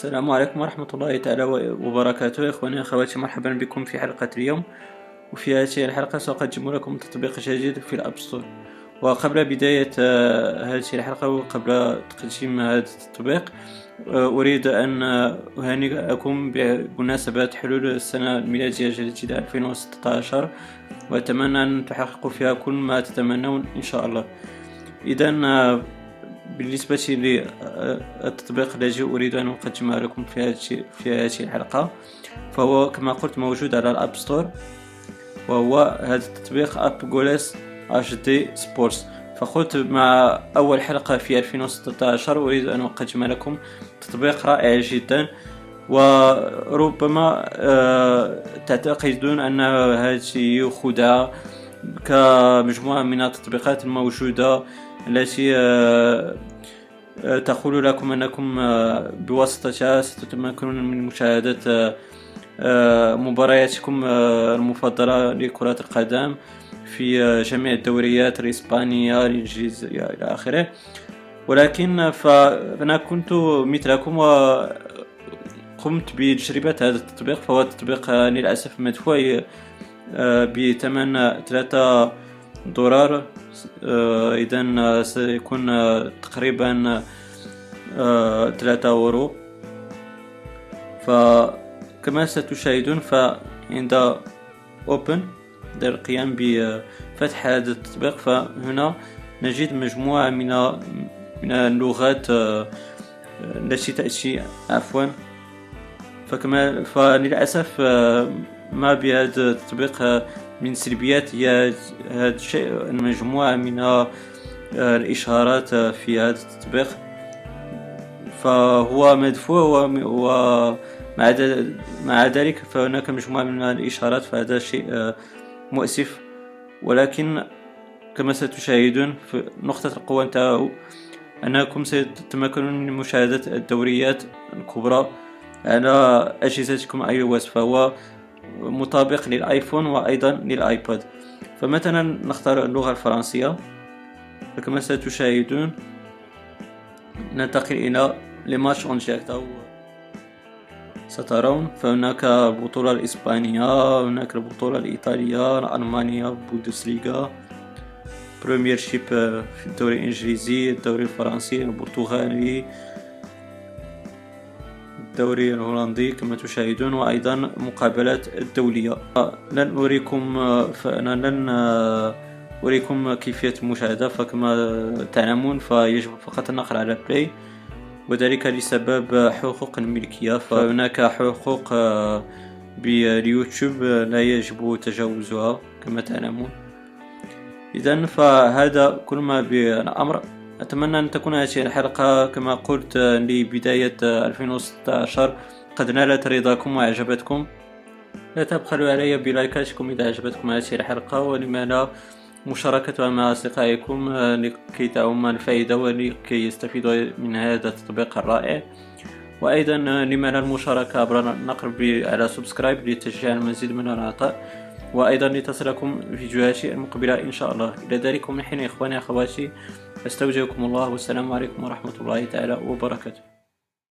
السلام عليكم ورحمة الله تعالى وبركاته. إخواني أخواتي، مرحبا بكم في حلقة اليوم. وفي هذه الحلقة سأقدم لكم تطبيق جديد في الأب ستور. وقبل بداية هذه الحلقة وقبل تقديم هذا التطبيق أريد أن أهنئكم بمناسبة حلول السنة الميلادية الجديدة 2016، وأتمنى أن تحققوا فيها كل ما تتمنون إن شاء الله. إذا بالنسبة للتطبيق الذي أريد أن أقدمه لكم في هذه الحلقة، فهو كما قلت موجود على الأب ستور، وهو هذا التطبيق أب جولس RG Sports. فقلت مع أول حلقة في 2016 أريد أن أقدم لكم تطبيق رائع جدا، وربما تعتقدون أن هذه خدعة كمجموعة من التطبيقات الموجودة التي تقول لكم أنكم بواسطتها ستتمكنون من مشاهدة مبارياتكم المفضلة لكرة القدم في جميع الدوريات الإسبانية الإنجليزية إلى آخره. ولكن فأنا كنت مثلكم وقمت بتجربة هذا التطبيق، فهو تطبيق للأسف مدفوع بثمن $3. إذن سيكون تقريبا €3. فكما ستشاهدون فعند Open القيام بفتح هذا التطبيق، فهنا نجد مجموعة من اللغات التي تأتي عفوا. فللأسف ما بهذا التطبيق من سلبيات هي هذا الشيء، مجموعة من الإشهارات في هذا التطبيق، فهو مدفوع ومع ذلك فهناك مجموعة من الإشهارات، فهذا شيء مؤسف. ولكن كما ستشاهدون نقطة القوة نتاعو أنكم ستتمكنون من مشاهدة الدوريات الكبرى على أجهزتكم iOS، فهو مطابق للآيفون وأيضا للآيباد. فمثلا نختار اللغة الفرنسية، فكما ستشاهدون ننتقل إلى لماتش أون ديريكت. سترون فهناك البطولة الإسبانية، هناك البطولة الإيطالية، الألمانية، بوندسليغا، بريميرشيب في الدوري الإنجليزي، الدوري الفرنسي، البرتغالي، الدوري الهولندي كما تشاهدون، وأيضا مقابلات الدولية. فأنا لن أريكم كيفية المشاهدة، فكما تعلمون فيجب فقط النقر على بلاي، وذلك لسبب حقوق الملكية، فهناك حقوق باليوتيوب لا يجب تجاوزها كما تعلمون. إذن فهذا كل ما بالأمر. أتمنى أن تكون هذه الحلقة كما قلت لبداية 2016 قد نالت رضاكم وعجبتكم. لا تبخلوا علي بلايكاتكم إذا عجبتكم هذه الحلقة، ولما لا مشاركتها مع أصدقائكم لكي تعم الفائدة ولكي يستفيدوا من هذا التطبيق الرائع. وأيضا لما لا المشاركة عبر النقر على سبسكرايب لتشجيع المزيد من العطاء، وأيضا لتصلكم فيديوهاتي المقبلة إن شاء الله. إلى ذلك من حين إخواني أخواتي، أستودعكم الله، والسلام عليكم ورحمة الله تعالى وبركاته.